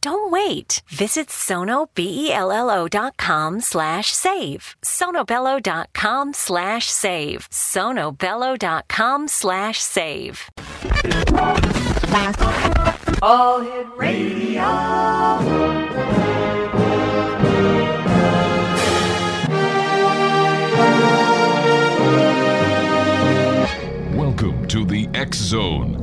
Don't wait. Visit sonobello.com/save. sonobello.com/save. sonobello.com/save. All Hit Radio. Welcome to the X Zone,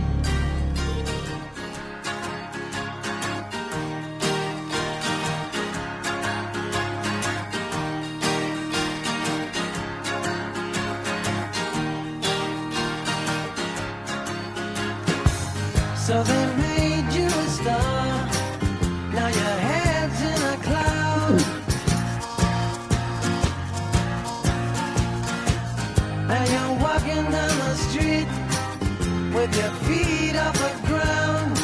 So they made you a star. Now you're happy. With your feet off the ground,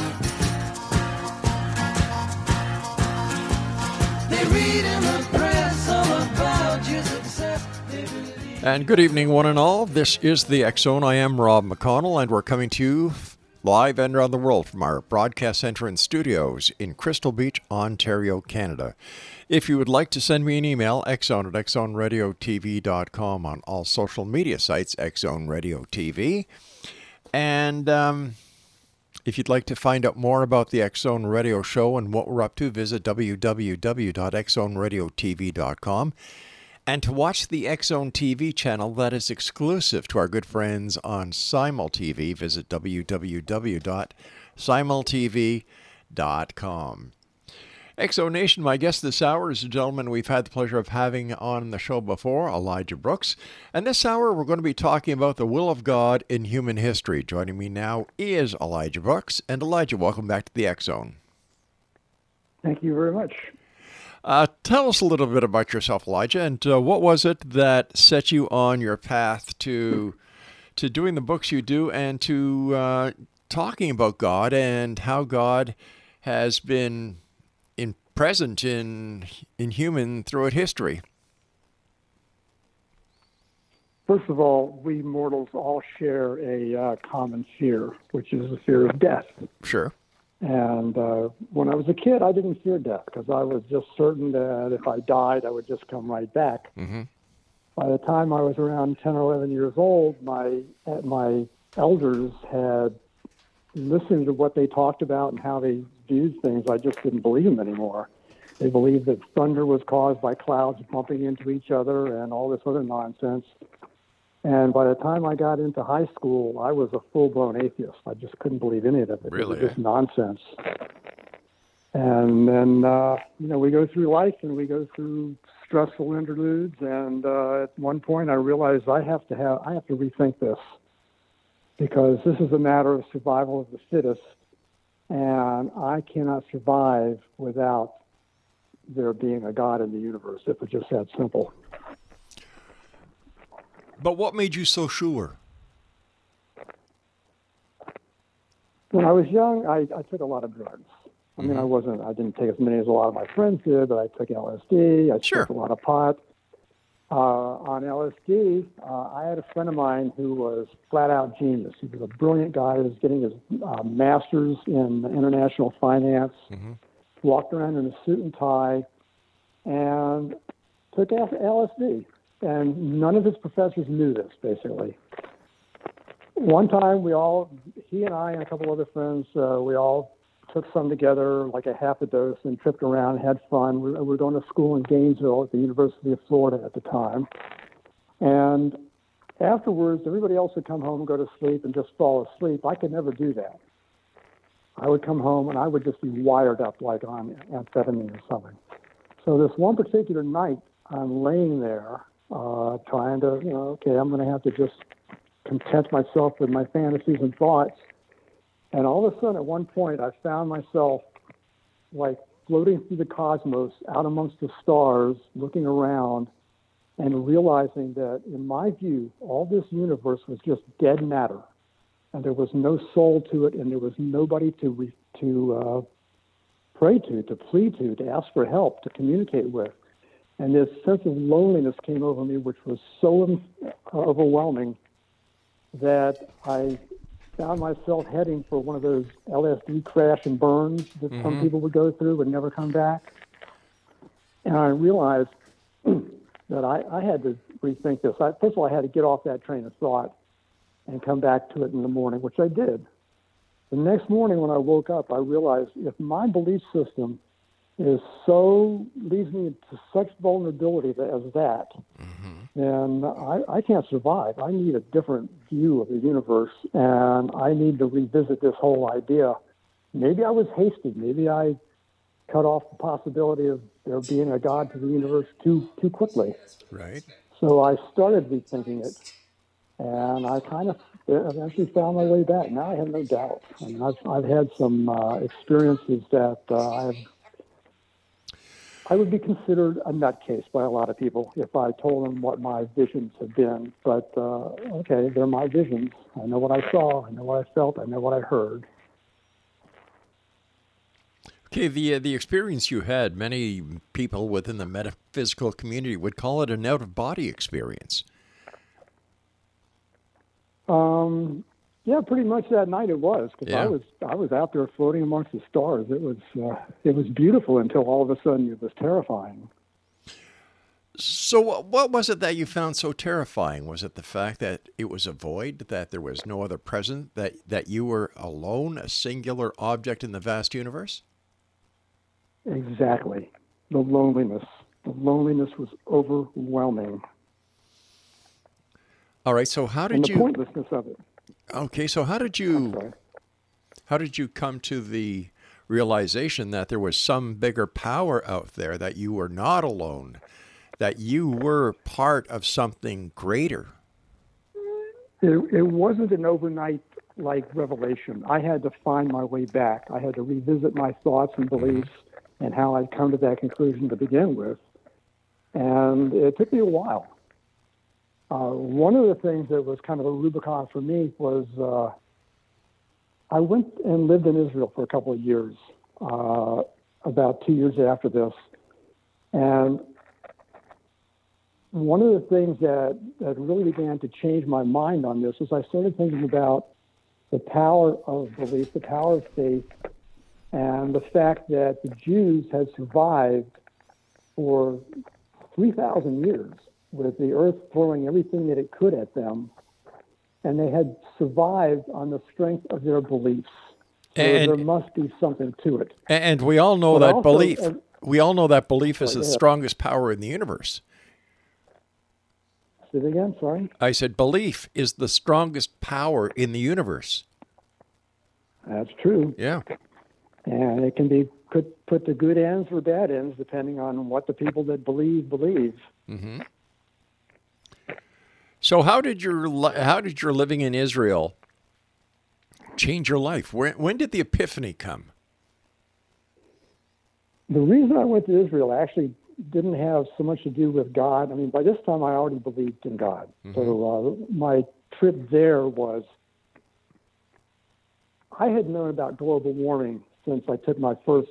they read in the press all about your success. And good evening, one and all. This is the X Zone. I am Rob McConnell, and we're coming to you live and around the world from our broadcast center and studios in Crystal Beach, Ontario, Canada. If you would like to send me an email, xzone at xzoneradiotv.com, on all social media sites, Xzone Radio TV. And if you'd like to find out more about the X Zone Radio Show and what we're up to, visit www.xzoneradiotv.com. And to watch the X Zone TV channel that is exclusive to our good friends on Simul TV, visit www.simultv.com. X Zone Nation, my guest this hour is a gentleman we've had the pleasure of having on the show before, Elijah Brooks. And this hour, we're going to be talking about the will of God in human history. Joining me now is Elijah Brooks. And Elijah, welcome back to the X Zone. Thank you very much. Tell us a little bit about yourself, Elijah, and what was it that set you on your path to doing the books you do and to talking about God and how God has been present in human throughout history? First of all, we mortals all share a common fear, which is the fear of death. Sure. And when I was a kid, I didn't fear death because I was just certain that if I died, I would just come right back. Mm-hmm. By the time I was around 10 or 11 years old, my elders had listened to what they talked about and how they viewed things. I just didn't believe them anymore. They believed that thunder was caused by clouds bumping into each other and all this other nonsense. And by the time I got into high school, I was a full-blown atheist. I just couldn't believe any of it. Really? It was just nonsense. And then, we go through life and we go through stressful interludes. And at one point I realized I have to rethink this, because this is a matter of survival of the fittest. And I cannot survive without there being a God in the universe, if it's just that simple. But what made you so sure? When I was young, I took a lot of drugs. I mean, I didn't take as many as a lot of my friends did, but I took LSD. I smoked a lot of pot. On LSD, I had a friend of mine who was flat-out genius. He was a brilliant guy. He was getting his master's in international finance, walked around in a suit and tie, and took LSD. And none of his professors knew this, basically. One time, he and I and a couple other friends, we all took some together, like a half a dose, and tripped around, had fun. We were going to school in Gainesville at the University of Florida at the time. And afterwards, everybody else would come home, go to sleep, and just fall asleep. I could never do that. I would come home, and I would just be wired up like on amphetamine or something. So this one particular night, I'm laying there trying to, I'm going to have to just content myself with my fantasies and thoughts. And all of a sudden, at one point, I found myself like floating through the cosmos, out amongst the stars, looking around, and realizing that, in my view, all this universe was just dead matter, and there was no soul to it, and there was nobody to pray to plead to ask for help, to communicate with. And this sense of loneliness came over me, which was so overwhelming that I found myself heading for one of those LSD crash and burns that some people would go through and never come back. And I realized that I had to rethink this. First of all, I had to get off that train of thought and come back to it in the morning, which I did. The next morning when I woke up, I realized if my belief system leads me to such vulnerability as that, then I can't survive. I need a different view of the universe, and I need to revisit this whole idea. Maybe I was hasty. Maybe I cut off the possibility of there being a God to the universe too quickly. Right. So I started rethinking it, and I kind of eventually found my way back. Now I have no doubt. I mean, I've had some experiences that I would be considered a nutcase by a lot of people if I told them what my visions have been. But, they're my visions. I know what I saw. I know what I felt. I know what I heard. Okay, the experience you had, many people within the metaphysical community would call it an out-of-body experience. Yeah, pretty much that night it was, because I was out there floating amongst the stars. It was beautiful until all of a sudden it was terrifying. So what was it that you found so terrifying? Was it the fact that it was a void, that there was no other present, that you were alone, a singular object in the vast universe? Exactly. The loneliness was overwhelming. All right, so how did you... And the pointlessness of it. Okay, so how did you come to the realization that there was some bigger power out there, that you were not alone, that you were part of something greater? It wasn't an overnight revelation. I had to find my way back. I had to revisit my thoughts and beliefs and how I'd come to that conclusion to begin with. And it took me a while. One of the things that was kind of a Rubicon for me was I went and lived in Israel for a couple of years, about 2 years after this. And one of the things that really began to change my mind on this is I started thinking about the power of belief, the power of faith, and the fact that the Jews had survived for 3,000 years. With the earth throwing everything that it could at them, and they had survived on the strength of their beliefs. So and, there must be something to it. And we all know that belief is the strongest power in the universe. Say it again, sorry. I said belief is the strongest power in the universe. That's true. Yeah. And it can be put to good ends or bad ends, depending on what the people that believe. Mm-hmm. So how did your living in Israel change your life? When did the epiphany come? The reason I went to Israel actually didn't have so much to do with God. I mean, by this time I already believed in God. Mm-hmm. So my trip there was, I had known about global warming since I took my first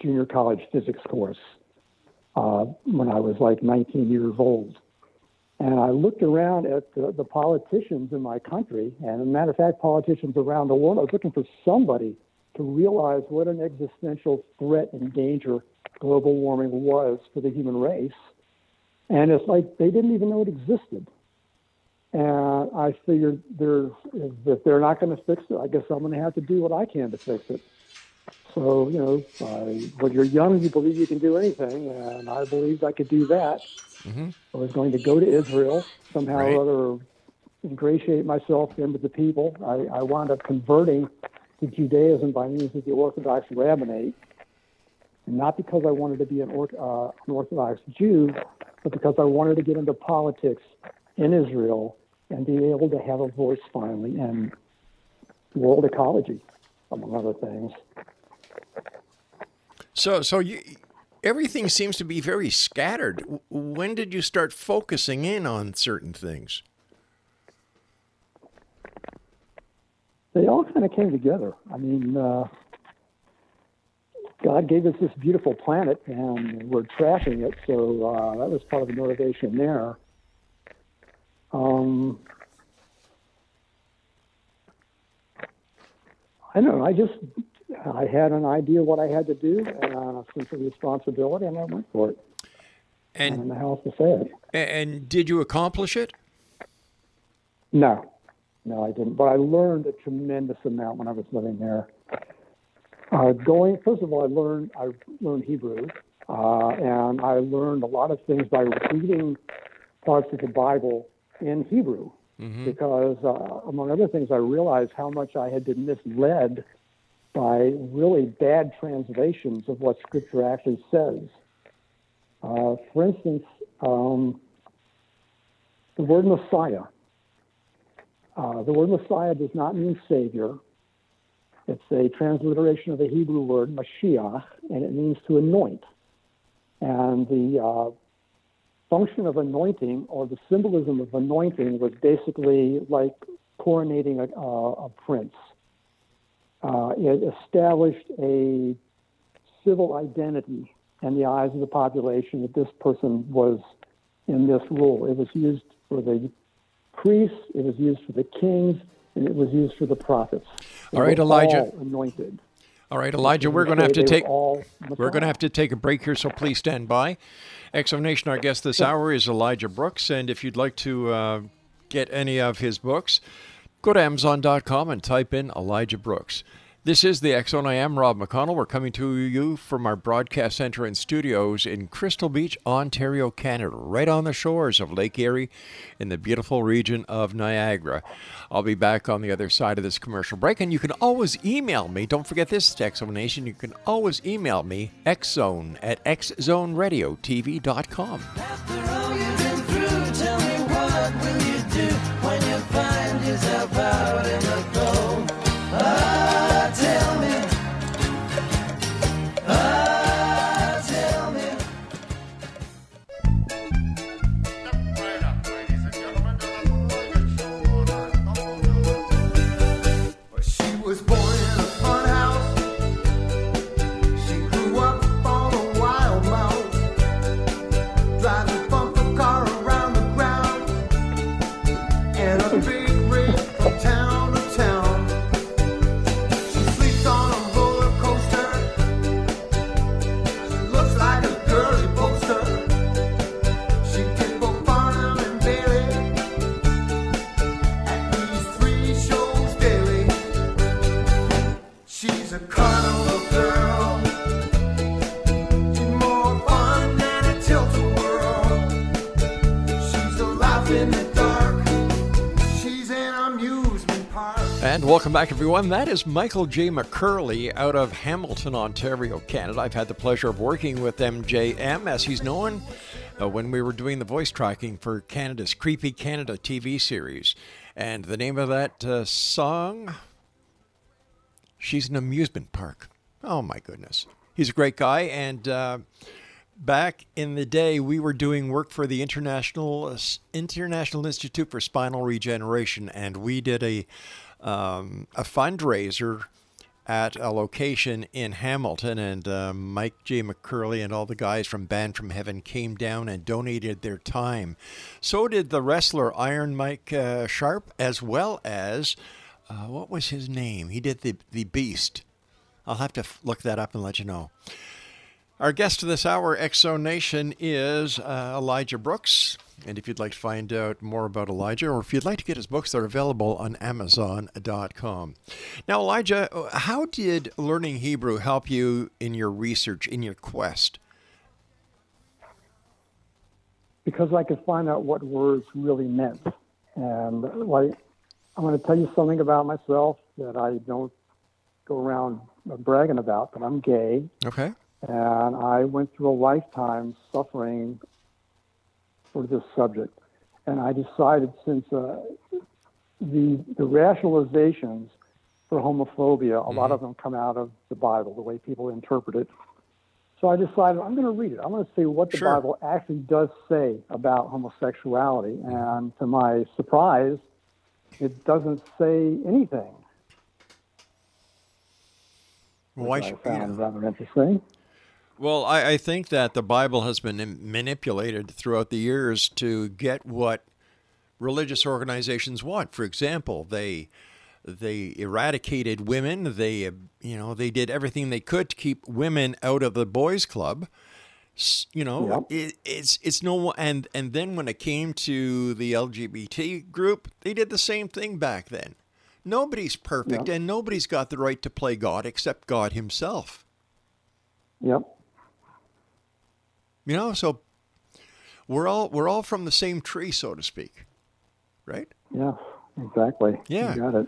junior college physics course when I was like 19 years old. And I looked around at the politicians in my country, and as a matter of fact, politicians around the world. I was looking for somebody to realize what an existential threat and danger global warming was for the human race. And it's like they didn't even know it existed. And I figured if they're not going to fix it, I guess I'm going to have to do what I can to fix it. So, you know, when you're young, you believe you can do anything, and I believed I could do that. Mm-hmm. I was going to go to Israel somehow or other, ingratiate myself in with the people. I wound up converting to Judaism by means of the Orthodox rabbinate, and not because I wanted to be an Orthodox Jew, but because I wanted to get into politics in Israel and be able to have a voice finally in world ecology, among other things. So you, everything seems to be very scattered. When did you start focusing in on certain things? They all kind of came together. I mean, God gave us this beautiful planet, and we're trashing it, so that was part of the motivation there. I don't know, I had an idea what I had to do, and a sense of responsibility, and I went for it. And I don't know how else to say it. And did you accomplish it? No, I didn't. But I learned a tremendous amount when I was living there. First of all, I learned Hebrew, and I learned a lot of things by reading parts of the Bible in Hebrew, mm-hmm. because, among other things, I realized how much I had been misled by really bad translations of what Scripture actually says. For instance, the word Messiah. The word Messiah does not mean Savior. It's a transliteration of the Hebrew word Mashiach, and it means to anoint. And the function of anointing, or the symbolism of anointing, was basically like coronating a prince. It established a civil identity in the eyes of the population that this person was in this role. It was used for the priests, it was used for the kings, and it was used for the prophets. All right, Elijah. All anointed. All right, Elijah, we're going to have to take a break here, so please stand by. Exo Nation, our guest this hour is Elijah Brooks, and if you'd like to get any of his books, go to Amazon.com and type in Elijah Brooks. This is the X Zone. I am Rob McConnell. We're coming to you from our broadcast center and studios in Crystal Beach, Ontario, Canada, right on the shores of Lake Erie in the beautiful region of Niagara. I'll be back on the other side of this commercial break, and you can always email me. Don't forget this, X Zone Nation. You can always email me, xzone at xzoneradiotv.com. After all you've been through, tell me what will you do when you find yourself out in the cold? Tell me. She was born in a fun house. She grew up on a wild mount, driving a bumper car around the ground, and a big rig from town to town. And welcome back, everyone. That is Michael J. McCurley out of Hamilton, Ontario, Canada. I've had the pleasure of working with MJM, as he's known, when we were doing the voice tracking for Canada's Creepy Canada TV series. And the name of that song, She's an Amusement Park. Oh, my goodness. He's a great guy. And back in the day, we were doing work for the International Institute for Spinal Regeneration, and we did a fundraiser at a location in Hamilton, and Mike J. McCurley and all the guys from Band from Heaven came down and donated their time. So did the wrestler Iron Mike Sharp, as well as, what was his name? He did the Beast. I'll have to look that up and let you know. Our guest this hour, X Zone Nation, is Elijah Brooks. And if you'd like to find out more about Elijah, or if you'd like to get his books, they're available on Amazon.com. Now, Elijah, how did learning Hebrew help you in your research, in your quest? Because I could find out what words really meant. And like, I'm going to tell you something about myself that I don't go around bragging about, but I'm gay. Okay. And I went through a lifetime suffering for this subject. And I decided, since the rationalizations for homophobia, a lot of them come out of the Bible, the way people interpret it. So I decided I'm going to read it. I'm going to see what the Bible actually does say about homosexuality. And to my surprise, it doesn't say anything. Why should I found rather interesting. Well, I think that the Bible has been manipulated throughout the years to get what religious organizations want. For example, they eradicated women. They they did everything they could to keep women out of the boys' club. You know, it's no, and then when it came to the LGBT group, they did the same thing back then. Nobody's perfect, and nobody's got the right to play God except God himself. Yep. You know, so we're all from the same tree, so to speak, right? Yeah, exactly. Yeah, you got it.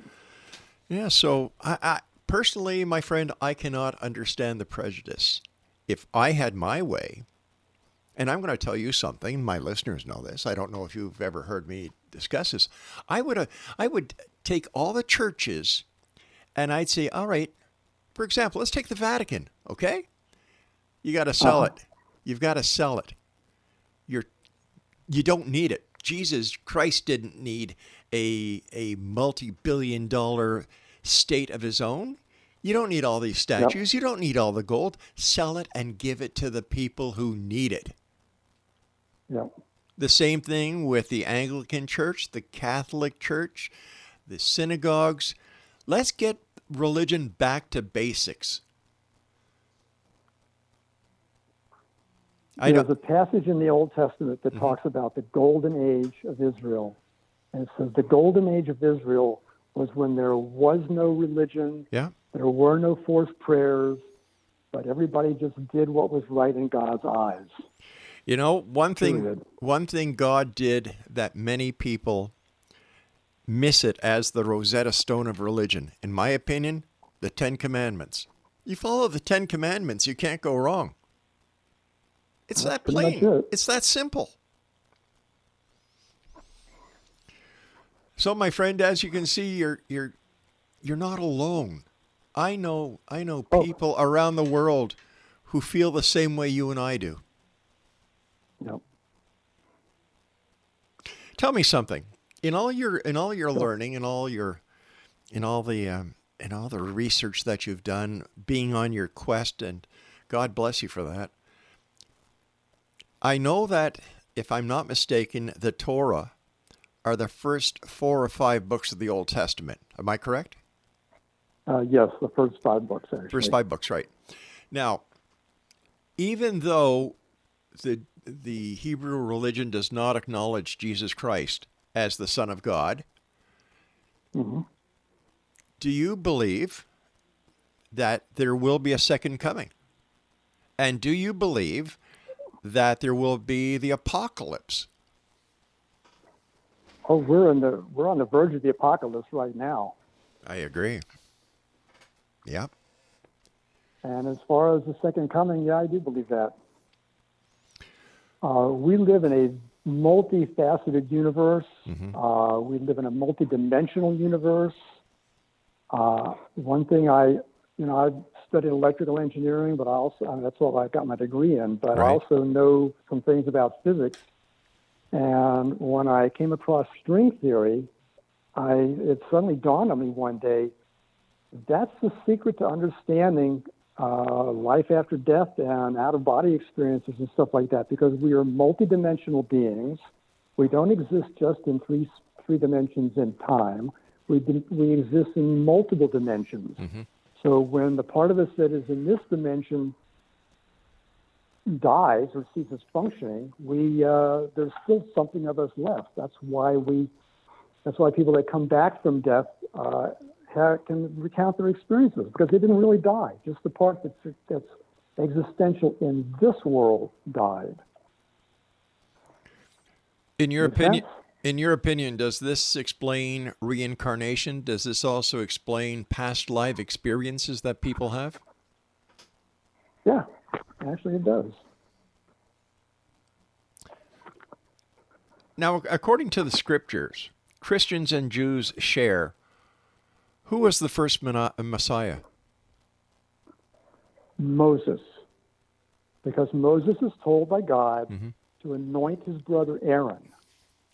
Yeah. So I personally, my friend, I cannot understand the prejudice. If I had my way, and I'm going to tell you something, my listeners know this. I don't know if you've ever heard me discuss this. I would take all the churches, and I'd say, all right, for example, let's take the Vatican, okay? You got to sell it. You've got to sell it. You don't need it. Jesus Christ didn't need a multi-billion-dollar state of his own. You don't need all these statues. Yep. You don't need all the gold. Sell it and give it to the people who need it. Yep. The same thing with the Anglican Church, the Catholic Church, the synagogues. Let's get religion back to basics. There's a passage in the Old Testament that talks about the golden age of Israel. And it says the golden age of Israel was when there was no religion, there were no forced prayers, but everybody just did what was right in God's eyes. You know, one thing God did that many people miss it as the Rosetta Stone of religion. In my opinion, the Ten Commandments. You follow the Ten Commandments, you can't go wrong. It's that plain. It's that simple. So, my friend, as you can see, you're not alone. I know people around the world who feel the same way you and I do. Yep. Tell me something. In all your learning, in all the research that you've done, being on your quest, and God bless you for that. I know that, if I'm not mistaken, the Torah are the first 4 or 5 books of the Old Testament. Am I correct? Yes, the first 5 books. Actually. First 5 books, right? Now, even though the Hebrew religion does not acknowledge Jesus Christ as the Son of God, do you believe that there will be a second coming? And do you believe that there will be the apocalypse? Oh, we're on the verge of the apocalypse right now. I agree. Yep. And as far as the second coming, I do believe that. We live in a multifaceted universe. We live in a multidimensional universe. One thing I studied electrical engineering, but that's all I got my degree in. But I also know some things about physics. And when I came across string theory, it suddenly dawned on me one day, that's the secret to understanding life after death and out-of-body experiences and stuff like that, because we are multidimensional beings. We don't exist just in three dimensions in time. We exist in multiple dimensions. So when the part of us that is in this dimension dies or ceases functioning, there's still something of us left. That's why people that come back from death can recount their experiences, because they didn't really die. Just the part that's existential in this world died. In your opinion, does this explain reincarnation? Does this also explain past life experiences that people have? Yeah, actually it does. Now, according to the scriptures, Christians and Jews share. Who was the first Messiah? Moses. Because Moses is told by God to anoint his brother Aaron.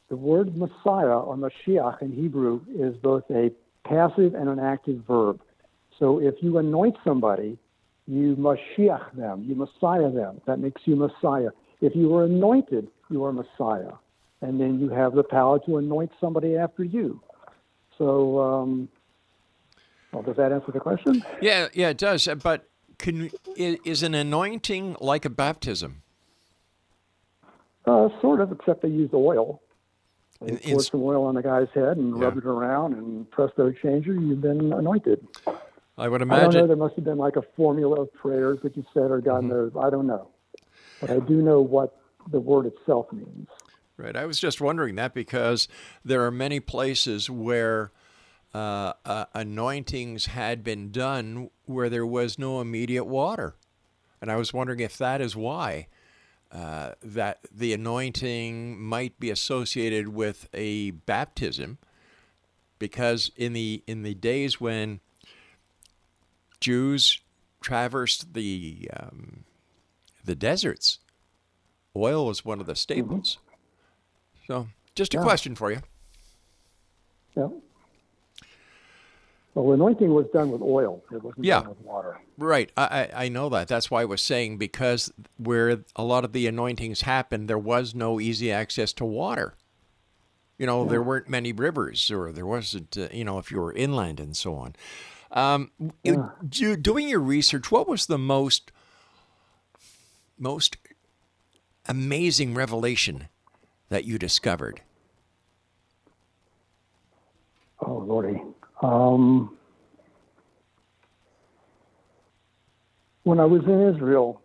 The word Messiah, or Mashiach in Hebrew, is both a passive and an active verb. So if you anoint somebody, you Mashiach them, you Messiah them. That makes you Messiah. If you were anointed, you are Messiah. And then you have the power to anoint somebody after you. So, does that answer the question? Yeah, it does. But is an anointing like a baptism? Sort of, except they use oil. They pour some oil on the guy's head and rub it around, and presto changer, you've been anointed. I would imagine. I don't know, there must have been like a formula of prayers that you said or God knows. I don't know. But I do know what the word itself means. Right. I was just wondering that because there are many places where anointings had been done where there was no immediate water. And I was wondering if that is why that the anointing might be associated with a baptism, because in the days when Jews traversed the deserts, oil was one of the staples. So, just a question for you. Yeah. Well, anointing was done with oil. It wasn't done with water. Right. I know that. That's why I was saying, because where a lot of the anointings happened, there was no easy access to water. You know, there weren't many rivers, or there wasn't, if you were inland and so on. Doing your research, what was the most amazing revelation that you discovered? Oh, Lordy. When I was in Israel,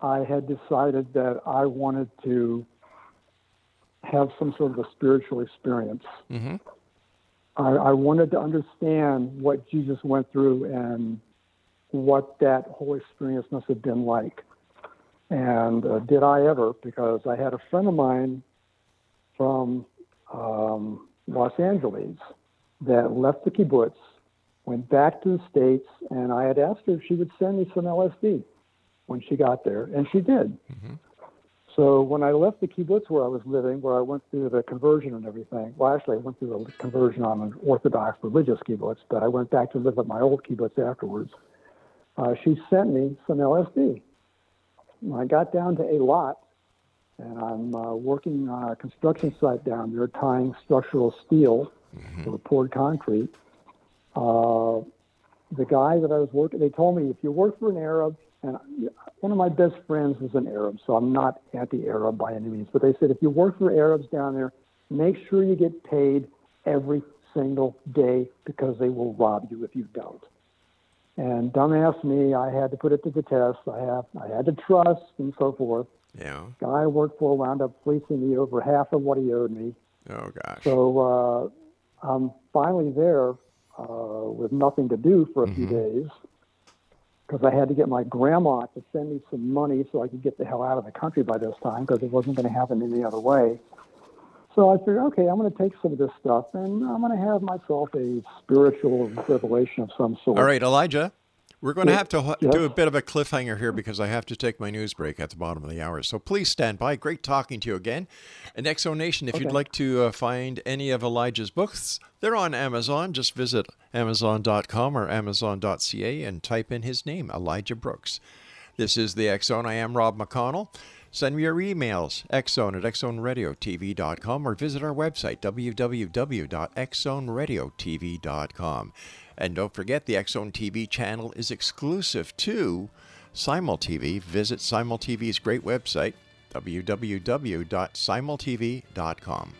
I had decided that I wanted to have some sort of a spiritual experience. Mm-hmm. I wanted to understand what Jesus went through and what that whole experience must have been like. And did I ever? Because I had a friend of mine from Los Angeles that left the kibbutz, went back to the States, and I had asked her if she would send me some LSD when she got there, and she did. Mm-hmm. So when I left the kibbutz where I was living, where I went through the conversion and everything, well, actually I went through the conversion on an Orthodox religious kibbutz, but I went back to live at my old kibbutz afterwards, she sent me some LSD. I got down to a lot, and I'm working on a construction site down there, tying structural steel to poured concrete. The guy that I was working, they told me, if you work for an Arab, and one of my best friends is an Arab, so I'm not anti-Arab by any means, but they said, if you work for Arabs down there, make sure you get paid every single day, because they will rob you if you don't. And dumbass me, I had to put it to the test. I had to trust and so forth. Yeah. The guy I worked for wound up fleecing me over half of what he owed me. Oh, gosh. So I'm finally there with nothing to do for a few days, because I had to get my grandma to send me some money so I could get the hell out of the country by this time, because it wasn't going to happen any other way. So I figured, okay, I'm going to take some of this stuff, and I'm going to have myself a spiritual revelation of some sort. All right, Elijah, we're going to have to do a bit of a cliffhanger here, because I have to take my news break at the bottom of the hour. So please stand by. Great talking to you again. And X Zone Nation, if you'd like to find any of Elijah's books, they're on Amazon. Just visit Amazon.com or Amazon.ca and type in his name, Elijah Brooks. This is the X Zone. I am Rob McConnell. Send me your emails, xzone at xzoneradiotv.com, or visit our website, www.xzoneradiotv.com. And don't forget, the X Zone TV channel is exclusive to Simul TV, visit Simul TV's great website, www.simultv.com.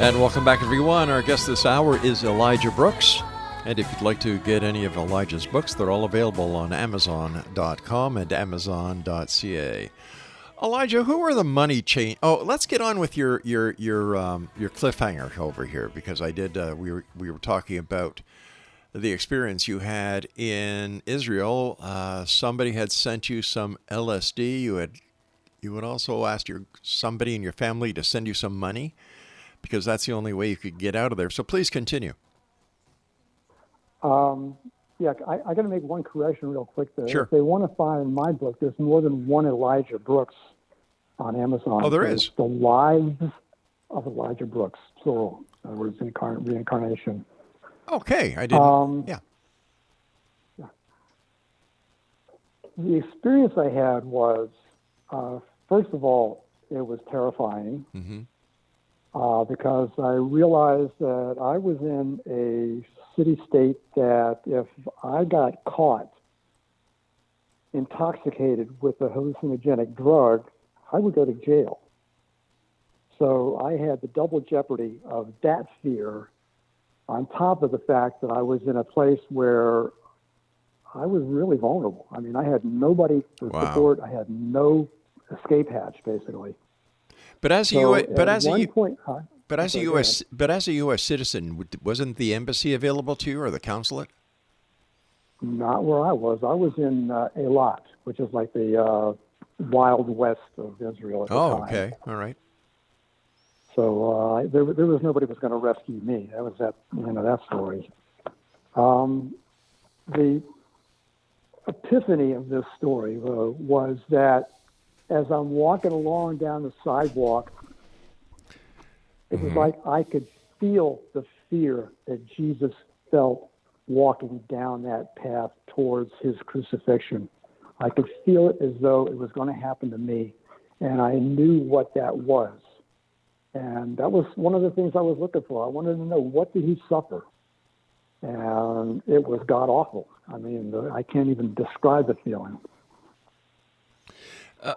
And welcome back, everyone. Our guest this hour is Elijah Brooks. And if you'd like to get any of Elijah's books, they're all available on Amazon.com and Amazon.ca. Elijah, who are the money chain? Oh, let's get on with your cliffhanger over here, because I did. We were talking about the experience you had in Israel. Somebody had sent you some LSD. You had also asked somebody in your family to send you some money, because that's the only way you could get out of there. So please continue. I got to make one correction real quick there. Sure. If they want to find my book, there's more than one Elijah Brooks on Amazon. Oh, there is. The Lives of Elijah Brooks, plural. In other words, reincarnation. Okay, I didn't. Yeah. The experience I had was, first of all, it was terrifying. Mm-hmm. Because I realized that I was in a city-state that if I got caught intoxicated with a hallucinogenic drug, I would go to jail. So I had the double jeopardy of that fear on top of the fact that I was in a place where I was really vulnerable. I mean, I had nobody for support. I had no escape hatch, basically. But as a U.S. citizen, wasn't the embassy available to you or the consulate? Not where I was. I was in Eilat, which is like the Wild West of Israel at the time. Oh, okay, all right. So there was nobody was going to rescue me. That was that story. The epiphany of this story was that, as I'm walking along down the sidewalk, it was like I could feel the fear that Jesus felt walking down that path towards his crucifixion. I could feel it as though it was going to happen to me, and I knew what that was. And that was one of the things I was looking for. I wanted to know, what did he suffer? And it was god-awful. I mean, I can't even describe the feeling.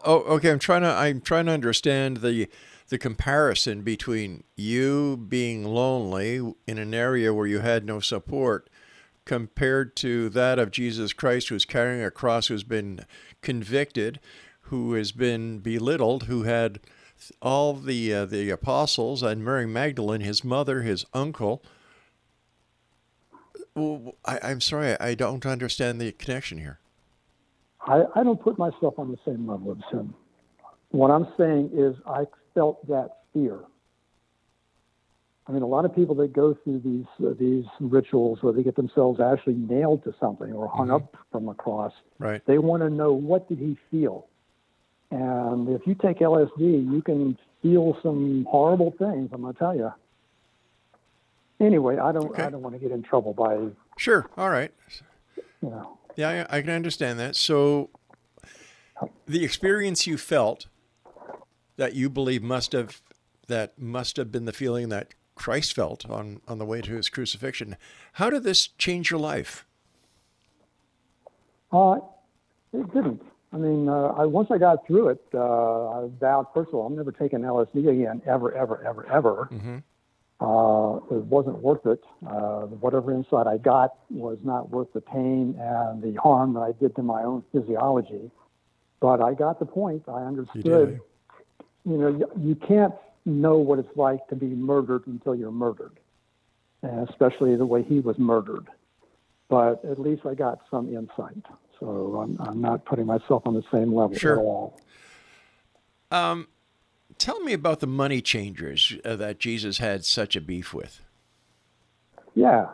Okay. I'm trying to understand the comparison between you being lonely in an area where you had no support, compared to that of Jesus Christ, who's carrying a cross, who's been convicted, who has been belittled, who had all the apostles and Mary Magdalene, his mother, his uncle. I'm sorry, I don't understand the connection here. I don't put myself on the same level as him. What I'm saying is I felt that fear. I mean, a lot of people that go through these rituals where they get themselves actually nailed to something or hung up from a cross, right, they want to know, what did he feel? And if you take LSD, you can feel some horrible things, I'm going to tell you. Anyway, I don't want to get in trouble by... Sure, all right. You know. Yeah, I can understand that. So the experience you felt that you believe must have been the feeling that Christ felt on the way to his crucifixion, how did this change your life? It didn't. I mean, once I got through it, I vowed, first of all, I'm never taking LSD again, ever. Mm-hmm. It wasn't worth it. Whatever insight I got was not worth the pain and the harm that I did to my own physiology. But I got the point. I understood. You can't know what it's like to be murdered until you're murdered, and especially the way he was murdered. But at least I got some insight. So I'm not putting myself on the same level at all. Tell me about the money changers that Jesus had such a beef with. Yeah.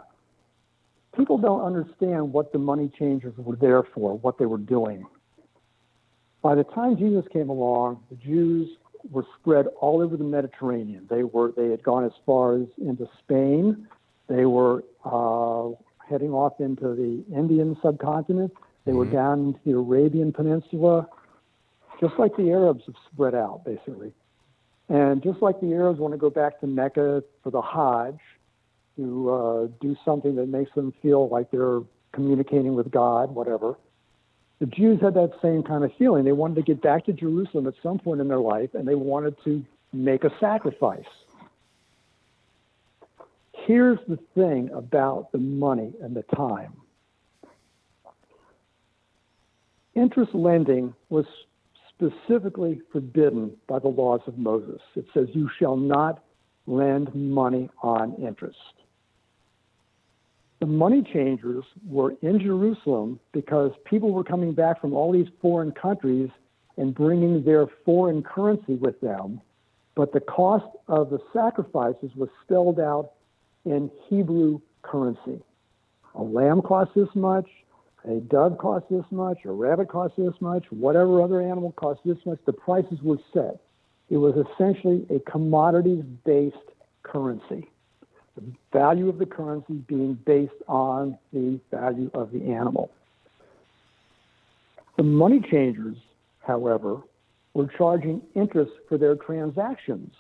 People don't understand what the money changers were there for, what they were doing. By the time Jesus came along, the Jews were spread all over the Mediterranean. They had gone as far as into Spain. They were heading off into the Indian subcontinent. They were down into the Arabian Peninsula, just like the Arabs have spread out, basically. And just like the Arabs want to go back to Mecca for the Hajj to do something that makes them feel like they're communicating with God, whatever, the Jews had that same kind of feeling. They wanted to get back to Jerusalem at some point in their life, and they wanted to make a sacrifice. Here's the thing about the money and the time. Interest lending was specifically forbidden by the laws of Moses. It says, you shall not lend money on interest. The money changers were in Jerusalem because people were coming back from all these foreign countries and bringing their foreign currency with them, but the cost of the sacrifices was spelled out in Hebrew currency. A lamb cost this much, a dove cost this much, a rabbit cost this much, whatever other animal cost this much, the prices were set. It was essentially a commodities-based currency. The value of the currency being based on the value of the animal. The money changers, however, were charging interest for their transactions.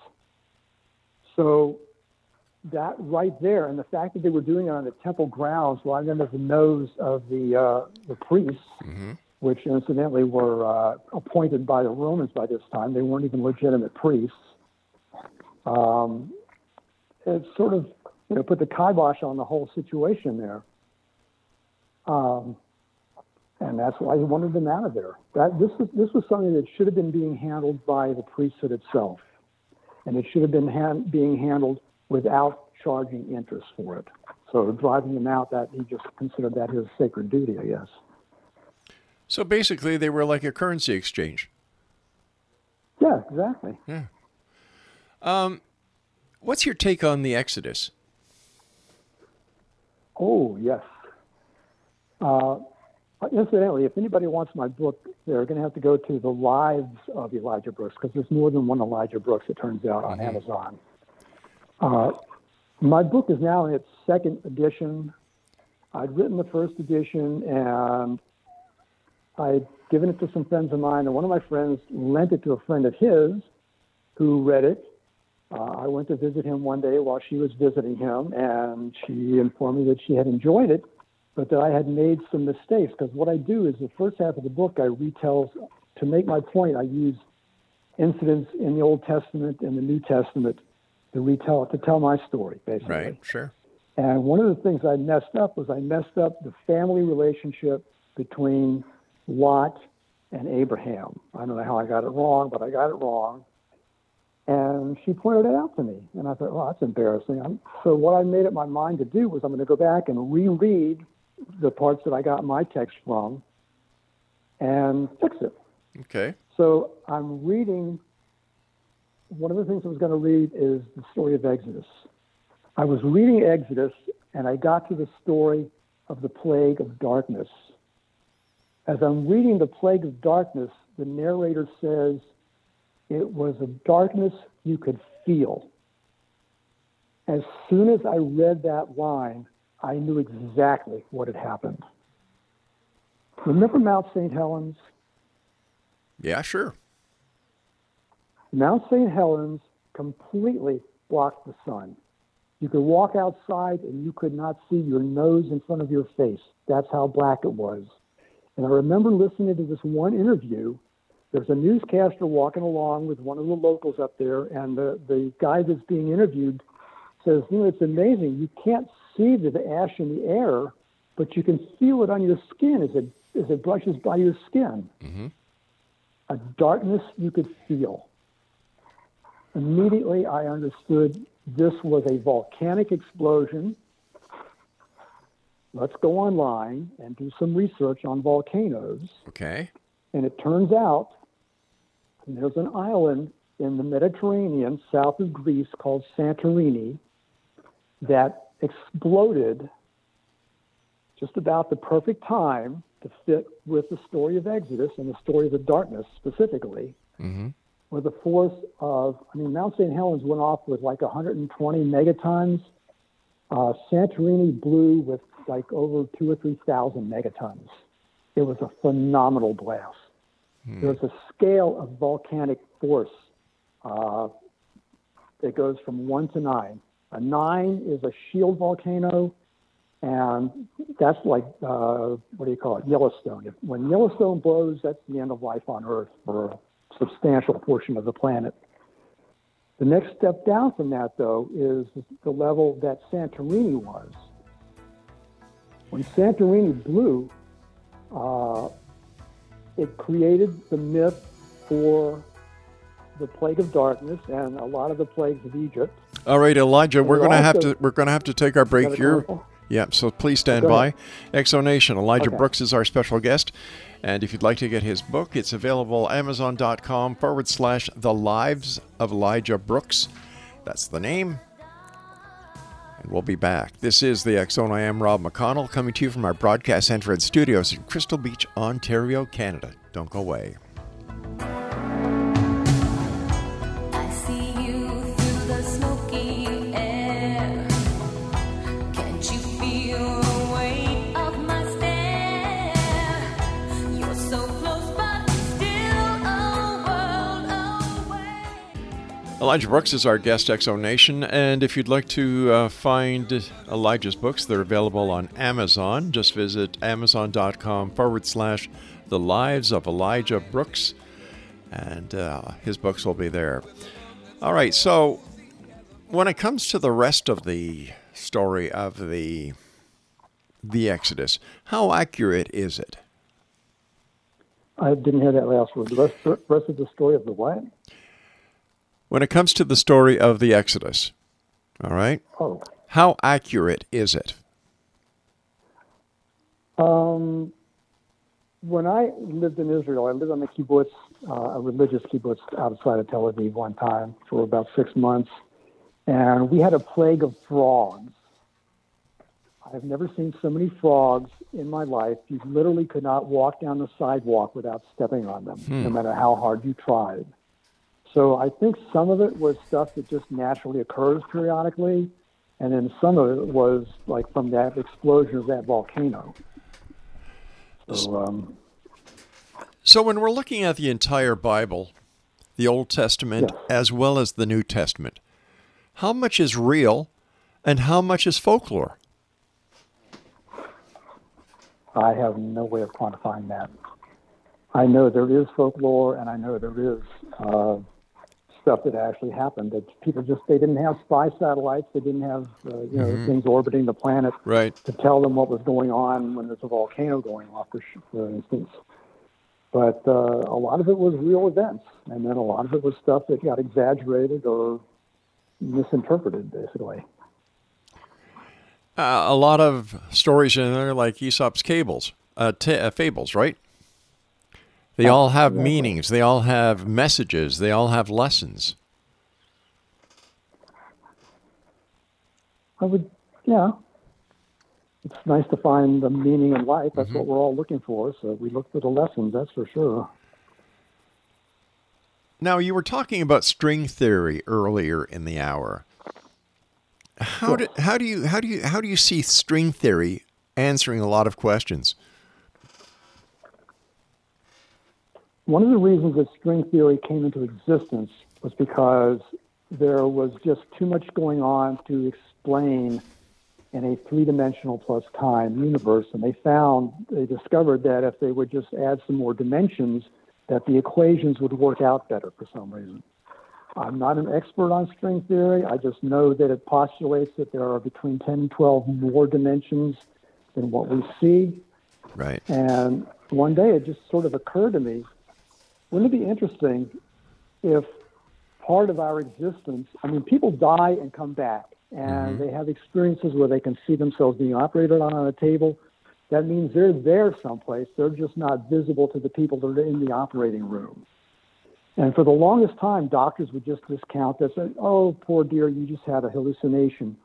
So that right there, and the fact that they were doing it on the temple grounds, right under the nose of the priests, which incidentally were appointed by the Romans by this time. They weren't even legitimate priests. It sort of put the kibosh on the whole situation there. And that's why he wanted them out of there. This was something that should have been being handled by the priesthood itself. And it should have been being handled without charging interest for it. So driving them out, that he just considered that his sacred duty, I guess. So basically they were like a currency exchange. Yeah, exactly. Yeah. What's your take on the Exodus? Oh, yes. Incidentally, if anybody wants my book, they're going to have to go to The Lives of Elijah Brooks, because there's more than one Elijah Brooks, it turns out, on Amazon. My book is now in its second edition. I'd written the first edition, and I'd given it to some friends of mine, and one of my friends lent it to a friend of his who read it. I went to visit him one day while she was visiting him, and she informed me that she had enjoyed it, but that I had made some mistakes, because what I do is the first half of the book I retell. To make my point, I use incidents in the Old Testament and the New Testament to retell it, to tell my story, basically. Right, sure. And one of the things I messed up was I messed up the family relationship between Lot and Abraham. I don't know how I got it wrong, but I got it wrong. And she pointed it out to me. And I thought, well, that's embarrassing. So what I made up my mind to do was I'm going to go back and reread the parts that I got my text from and fix it. Okay. So I'm reading. One of the things I was going to read is the story of Exodus. I was reading Exodus, and I got to the story of the plague of darkness. As I'm reading the plague of darkness, the narrator says, it was a darkness you could feel. As soon as I read that line, I knew exactly what had happened. Remember Mount St. Helens? Yeah, sure. Mount St. Helens completely blocked the sun. You could walk outside and you could not see your nose in front of your face. That's how black it was. And I remember listening to this one interview. There's a newscaster walking along with one of the locals up there, and the guy that's being interviewed says, you know, it's amazing. You can't see the ash in the air, but you can feel it on your skin as it brushes by your skin. Mm-hmm. A darkness you could feel. Immediately, I understood this was a volcanic explosion. Let's go online and do some research on volcanoes. Okay. And it turns out there's an island in the Mediterranean south of Greece called Santorini that exploded just about the perfect time to fit with the story of Exodus and the story of the darkness specifically, mm-hmm. where the force of, Mount St. Helens went off with like 120 megatons. Santorini blew with like over 2,000 or 3,000 megatons. It was a phenomenal blast. Mm. There's a scale of volcanic force that goes from 1 to 9. A 9 is a shield volcano, and that's like, Yellowstone. When Yellowstone blows, that's the end of life on Earth for a substantial portion of the planet. The next step down from that, though, is the level that Santorini was. When Santorini blew, it created the myth for the plague of darkness and a lot of the plagues of Egypt. All right, Elijah, and we're going to have to take our break here. Yeah, so please stand by. Exonation. Elijah Brooks is our special guest. And if you'd like to get his book, it's available amazon.com/ The Lives of Elijah Brooks. That's the name. And we'll be back. This is the X Zone. I am Rob McConnell, coming to you from our broadcast center and studios in Crystal Beach, Ontario, Canada. Don't go away. Elijah Brooks is our guest, Exonation, and if you'd like to find Elijah's books, they're available on Amazon. Just visit amazon.com / The Lives of Elijah Brooks, and his books will be there. All right, so when it comes to the rest of the story of the Exodus, how accurate is it? I didn't hear that last word. The rest of the story of the what? When it comes to the story of the Exodus, all right, how accurate is it? When I lived in Israel, I lived on the kibbutz, a religious kibbutz outside of Tel Aviv one time for about 6 months, and we had a plague of frogs. I've never seen so many frogs in my life. You literally could not walk down the sidewalk without stepping on them, no matter how hard you tried. So I think some of it was stuff that just naturally occurs periodically, and then some of it was like from that explosion of that volcano. So when we're looking at the entire Bible, the Old Testament as well as the New Testament, how much is real and how much is folklore? I have no way of quantifying that. I know there is folklore, and I know there is stuff that actually happened, that people they didn't have spy satellites, they didn't have things orbiting the planet to tell them what was going on when there's a volcano going off, for instance. But a lot of it was real events, and then a lot of it was stuff that got exaggerated or misinterpreted, basically. A lot of stories in there, like Aesop's fables, right? They all have meanings. They all have messages. They all have lessons. It's nice to find the meaning in life. That's what we're all looking for. So we look for the lessons, that's for sure. Now, you were talking about string theory earlier in the hour. How do you see string theory answering a lot of questions? One of the reasons that string theory came into existence was because there was just too much going on to explain in a three-dimensional plus time universe. And they discovered that if they would just add some more dimensions, that the equations would work out better for some reason. I'm not an expert on string theory. I just know that it postulates that there are between 10 and 12 more dimensions than what we see. Right. And one day it just sort of occurred to me, wouldn't it be interesting if part of our existence, I mean, people die and come back, and they have experiences where they can see themselves being operated on a table. That means they're there someplace. They're just not visible to the people that are in the operating room. And for the longest time, doctors would just discount this. Oh, poor dear, you just had a hallucination.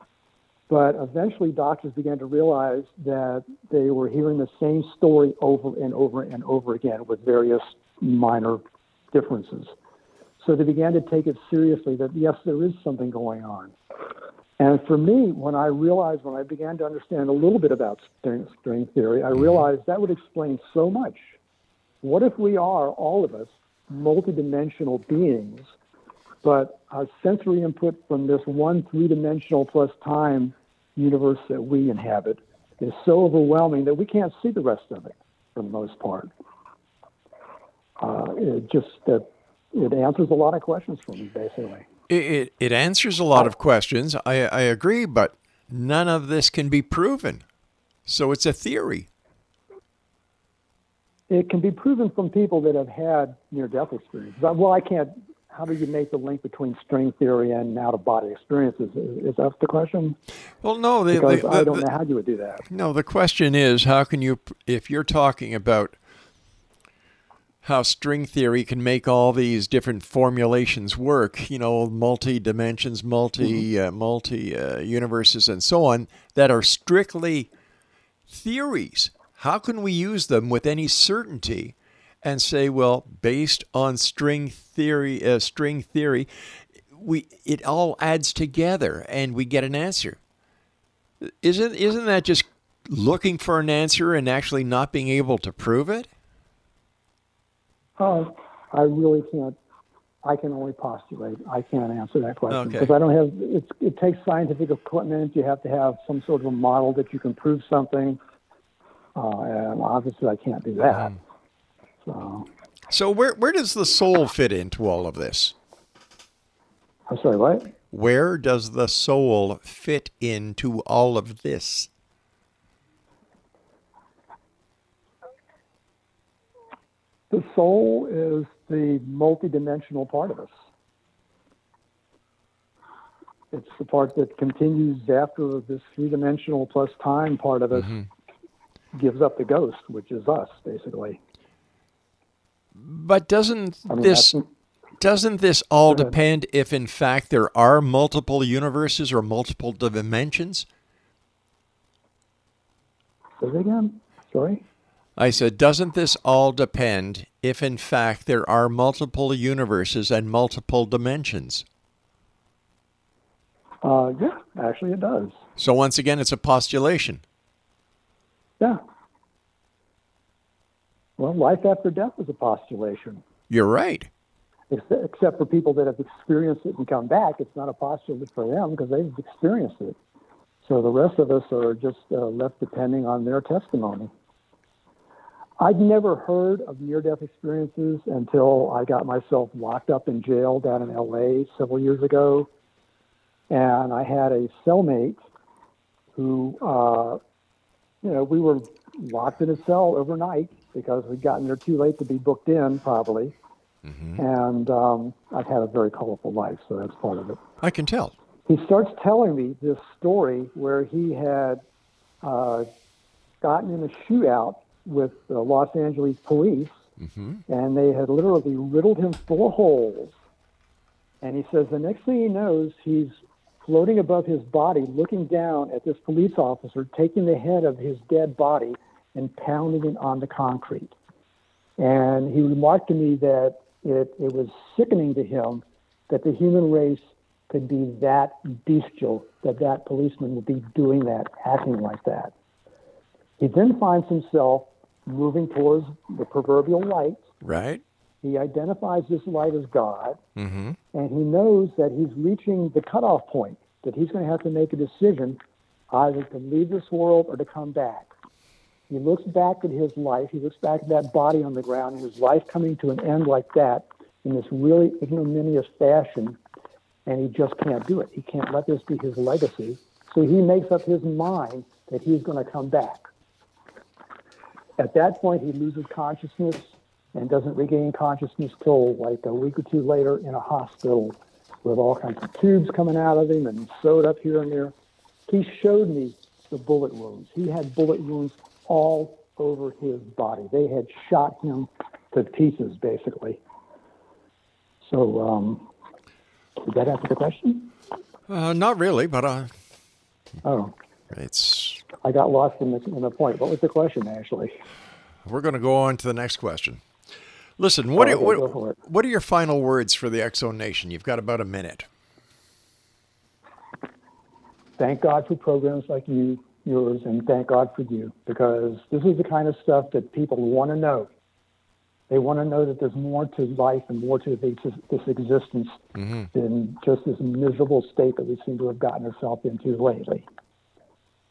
But eventually doctors began to realize that they were hearing the same story over and over and over again with various minor differences. So they began to take it seriously that, yes, there is something going on. And for me, when I began to understand a little bit about string theory, I realized that would explain so much. What if we are, all of us, multidimensional beings, but our sensory input from this one three-dimensional plus time universe that we inhabit is so overwhelming that we can't see the rest of it for the most part. It answers a lot of questions for me, basically. It answers a lot of questions. I agree, but none of this can be proven. So it's a theory. It can be proven from people that have had near-death experiences. Well, I can't. How do you make the link between string theory and out-of-body experiences? Is that the question? Well, no. I don't know how you would do that. No, the question is, how can you, if you're talking about how string theory can make all these different formulations work, multi dimensions, multi universes, and so on, that are strictly theories. How can we use them with any certainty and say, well, based on string theory, it all adds together and we get an answer? Isn't that just looking for an answer and actually not being able to prove it? I really can't. I can only postulate. I can't answer that question because I don't have. It takes scientific equipment. You have to have some sort of a model that you can prove something, and obviously, I can't do that. So where does the soul fit into all of this? I'm sorry, what? Where does the soul fit into all of this? The soul is the multidimensional part of us. It's the part that continues after this three-dimensional plus time part of us gives up the ghost, which is us, basically. But doesn't this all depend if, in fact, there are multiple universes or multiple dimensions? Say it again. Sorry? I said, doesn't this all depend if, in fact, there are multiple universes and multiple dimensions? Yeah, actually it does. So once again, it's a postulation. Yeah. Well, life after death is a postulation. You're right. Except for people that have experienced it and come back, it's not a postulate for them because they've experienced it. So the rest of us are just left depending on their testimony. I'd never heard of near-death experiences until I got myself locked up in jail down in L.A. several years ago. And I had a cellmate who, we were locked in a cell overnight because we'd gotten there too late to be booked in, probably. Mm-hmm. And I've had a very colorful life, so that's part of it. I can tell. He starts telling me this story where he had gotten in a shootout with the Los Angeles police, and they had literally riddled him full of holes. And he says the next thing he knows, he's floating above his body, looking down at this police officer, taking the head of his dead body and pounding it on the concrete. And he remarked to me that it was sickening to him that the human race could be that bestial, that policeman would be doing that, acting like that. He then finds himself moving towards the proverbial light. Right. He identifies this light as God, and he knows that he's reaching the cutoff point, that he's going to have to make a decision. either to leave this world or to come back. He looks back at his life. He looks back at that body on the ground, his life coming to an end like that in this really ignominious fashion, and he just can't do it. He can't let this be his legacy. So he makes up his mind that he's going to come back. At that point, he loses consciousness and doesn't regain consciousness till like a week or two later in a hospital with all kinds of tubes coming out of him and sewed up here and there. He showed me the bullet wounds. He had bullet wounds all over his body. They had shot him to pieces, basically. So, did that answer the question? Not really, but oh, it's. I got lost in the point. What was the question, actually? We're going to go on to the next question. Listen, what are your final words for the X Zone Nation? You've got about a minute. Thank God for programs like yours, and thank God for you, because this is the kind of stuff that people want to know. They want to know that there's more to life and more to this existence than just this miserable state that we seem to have gotten ourselves into lately.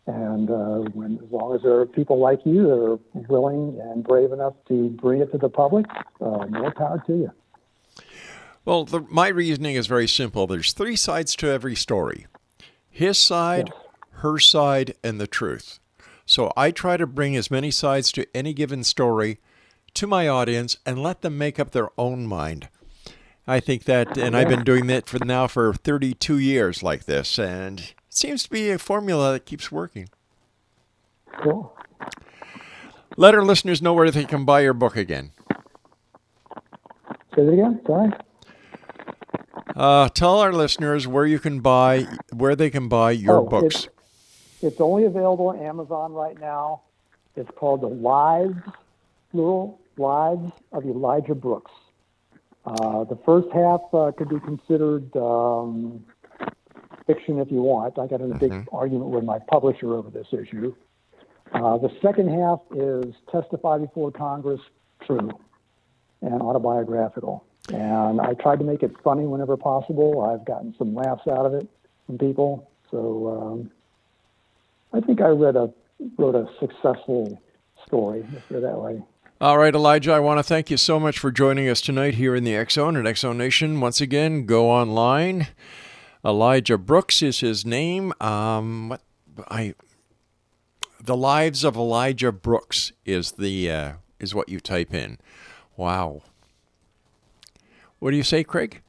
And as long as there are people like you that are willing and brave enough to bring it to the public, more power to you. Well, my reasoning is very simple. There's three sides to every story. His side, yes. Her side, and the truth. So I try to bring as many sides to any given story to my audience and let them make up their own mind. I think that, and I've been doing that for 32 years like this, and seems to be a formula that keeps working. Cool. Let our listeners know where they can buy your book again. Say that again? Sorry. Tell our listeners where they can buy your books. It's only available on Amazon right now. It's called The Lives of Elijah Brooks. The first half could be considered fiction if you want. I got in a big argument with my publisher over this issue. The second half is Testify Before Congress, True, and autobiographical. And I tried to make it funny whenever possible. I've gotten some laughs out of it from people. So I think I wrote a successful story, let's put it that way. All right, Elijah, I want to thank you so much for joining us tonight here in the X Zone at X Zone Nation. Once again, go online. Elijah Brooks is his name. The Lives of Elijah Brooks is what you type in. Wow. What do you say, Craig?